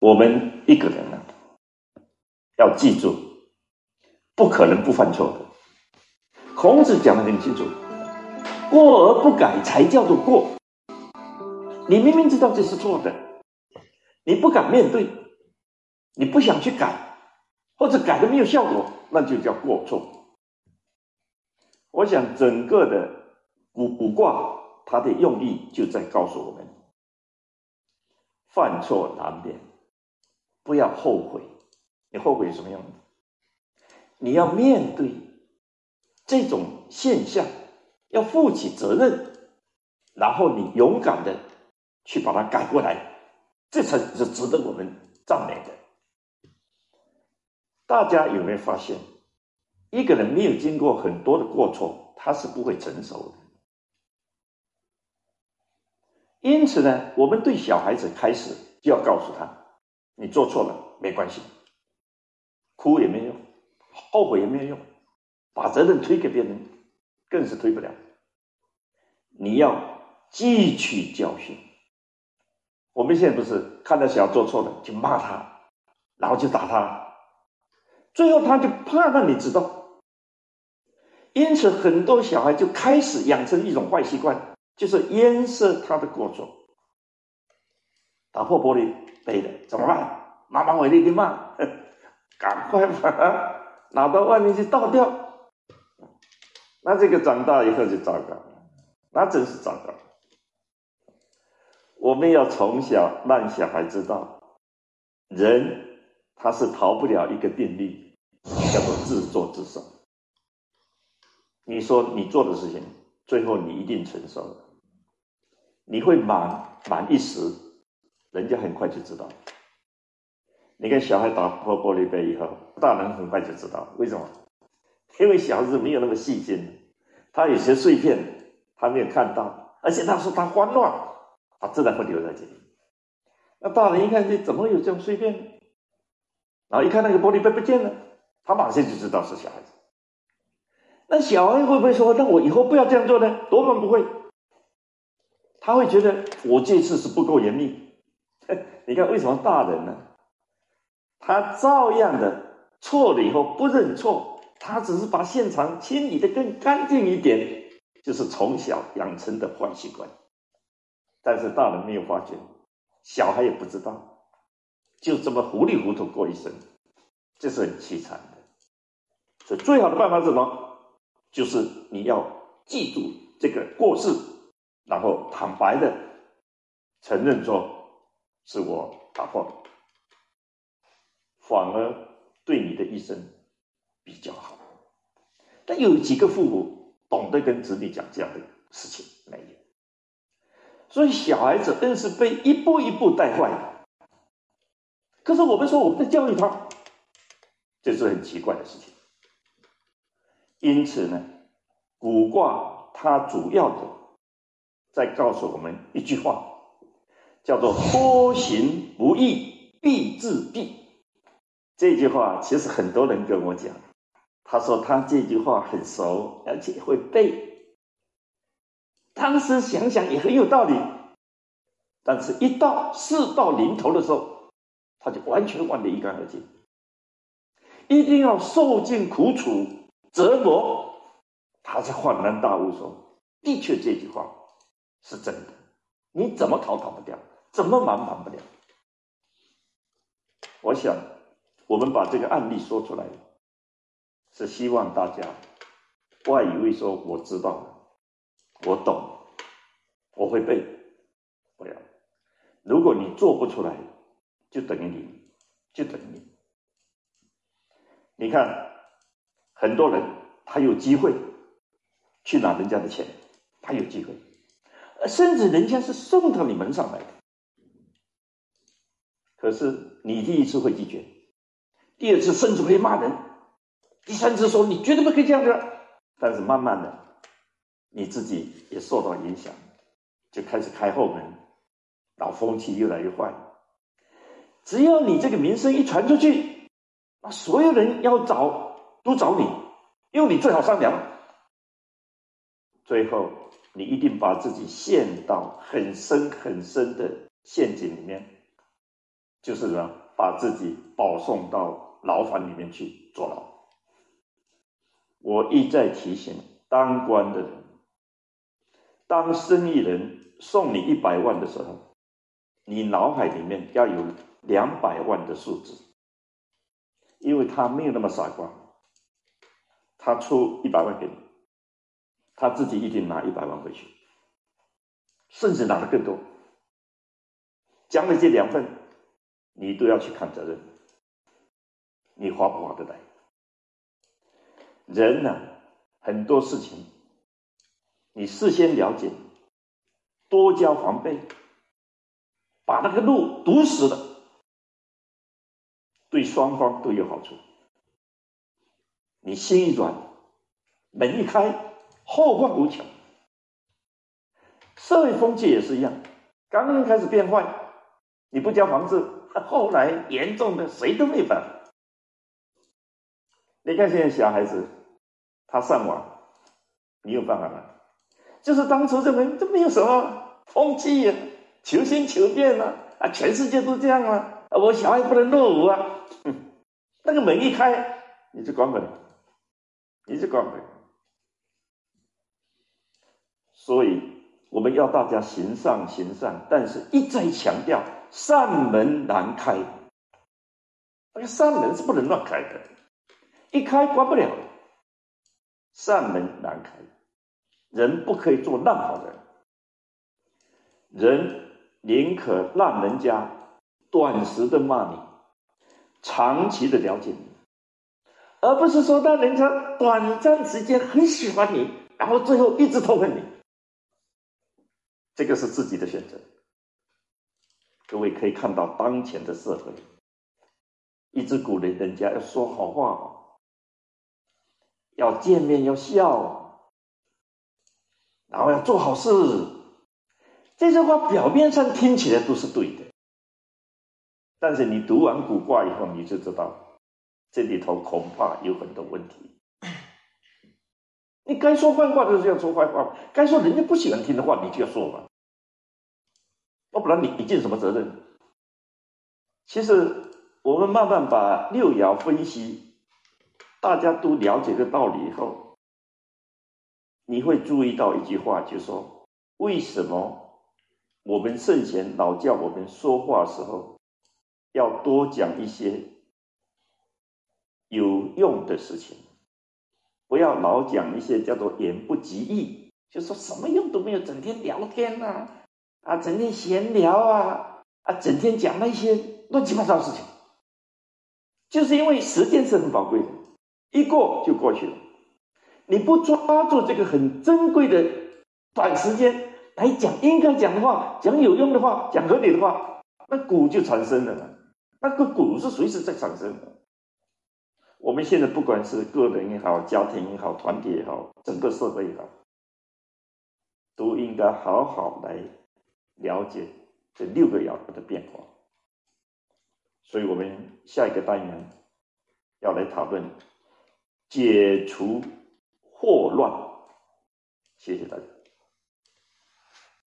我们一个人啊，要记住，不可能不犯错的。孔子讲得很清楚，过而不改才叫做过。你明明知道这是错的，你不敢面对，你不想去改，或者改都没有效果，那就叫过错。我想整个的卜卦，它的用意就在告诉我们，犯错难免，不要后悔。你后悔什么样子？你要面对这种现象，要负起责任，然后你勇敢的去把它改过来，这才是值得我们赞美的。大家有没有发现，一个人没有经过很多的过错，他是不会成熟的。因此呢，我们对小孩子开始就要告诉他，你做错了没关系，哭也没用，后悔也没用，把责任推给别人更是推不了。你要汲取教训。我们现在不是看到小孩做错了就骂他，然后就打他，最后他就怕让你知道。因此很多小孩就开始养成一种坏习惯，就是掩饰他的过错。打破玻璃杯了怎么办？妈妈回来一定骂，赶快把它拿到外面去倒掉。那这个长大以后就糟糕了，那真是糟糕。我们要从小让小孩知道，人他是逃不了一个定律，叫做自作自受。你说你做的事情，最后你一定承受了。你会满一时，人家很快就知道。你跟小孩打破玻璃杯以后，大人很快就知道。为什么？因为小孩子没有那么细心，他有些碎片他没有看到，而且他说他慌乱，他自然会留在这里。那大人一看，这怎么有这种碎片？然后一看那个玻璃杯不见了，他马上就知道是小孩子。那小孩会不会说，那我以后不要这样做呢？多半不会。他会觉得我这次是不够严密。你看为什么大人呢？他照样的错了以后不认错，他只是把现场清理的更干净一点，就是从小养成的坏习惯。但是大人没有发觉，小孩也不知道，就这么糊里糊涂过一生，这是很凄惨的。所以最好的办法是什么？就是你要记住这个过失，然后坦白的承认说是我打破了，反而对你的一生比较好。但有几个父母懂得跟子女讲这样的事情？没有。所以小孩子硬是被一步一步带坏了。可是我们说我们在教育他，这是很奇怪的事情。因此呢，卜卦它主要的在告诉我们一句话，叫做多行不义必自毙。这句话其实很多人跟我讲，他说他这句话很熟，而且会背。当时想想也很有道理，但是一到事到临头的时候，他就完全忘得一干二净。一定要受尽苦楚折磨，他才恍然大悟说，的确这句话是真的，你怎么逃不掉，怎么瞒不了。我想我们把这个案例说出来，是希望大家不要以为说我知道了，我懂，我会背，不要。如果你做不出来，就等于你。你看很多人他有机会去拿人家的钱，他有机会，甚至人家是送到你门上来的，可是你第一次会拒绝，第二次甚至会骂人，第三次说你绝对不可以这样的。但是慢慢的你自己也受到影响，就开始开后门，老风气越来越坏。只要你这个名声一传出去，那所有人要找都找你，因为你最好商量。最后你一定把自己陷到很深很深的陷阱里面，就是呢把自己保送到牢房里面去坐牢。我一再提醒当官的人，当生意人送你100万的时候，你脑海里面要有200万的数字，因为他没有那么傻瓜，他出100万给你，他自己一定拿100万回去，甚至拿得更多。将来这2份你都要去看责任，你划不划得来。人呢，很多事情你事先了解，多加防备，把那个路堵死了，对双方都有好处。你心一软，门一开，后患无穷。社会风气也是一样，刚刚开始变坏，你不交房子，后来严重的谁都没办法。你看现在小孩子，他上网，你有办法吗？就是当初认为这没有什么风气啊，求新求变啊，全世界都这样啊，我小孩不能落伍啊，那个门一开，你就关门，你就关门。所以我们要大家行善行善，但是一再强调善门难开，那个善门是不能乱开的，一开关不了，善门难开。人不可以做烂好人，人宁可让人家短时的骂你，长期的了解你，而不是说让人家短暂时间很喜欢你，然后最后一直痛恨你。这个是自己的选择。各位可以看到当前的社会，一直鼓励人家要说好话，要见面要笑，然后要做好事，这些话表面上听起来都是对的，但是你读完古卦以后，你就知道这里头恐怕有很多问题。你该说坏话就是要说坏话，该说人家不喜欢听的话你就要说吧，要不然你尽什么责任？其实我们慢慢把六爻分析，大家都了解这个道理以后，你会注意到一句话，就是说为什么我们圣贤老教我们说话的时候要多讲一些有用的事情，不要老讲一些叫做言不及义，就说什么用都没有，整天聊天啊，整天闲聊啊，整天讲那些乱七八糟的事情。就是因为时间是很宝贵的，一过就过去了，你不抓住这个很珍贵的短时间来讲应该讲的话，讲有用的话，讲合理的话，那蛊就产生了，那个蛊是随时在产生的。我们现在不管是个人也好，家庭也好，团体也好，整个社会也好，都应该好好来了解这6个爻的变化。所以我们下一个单元要来讨论解除祸乱。谢谢大家。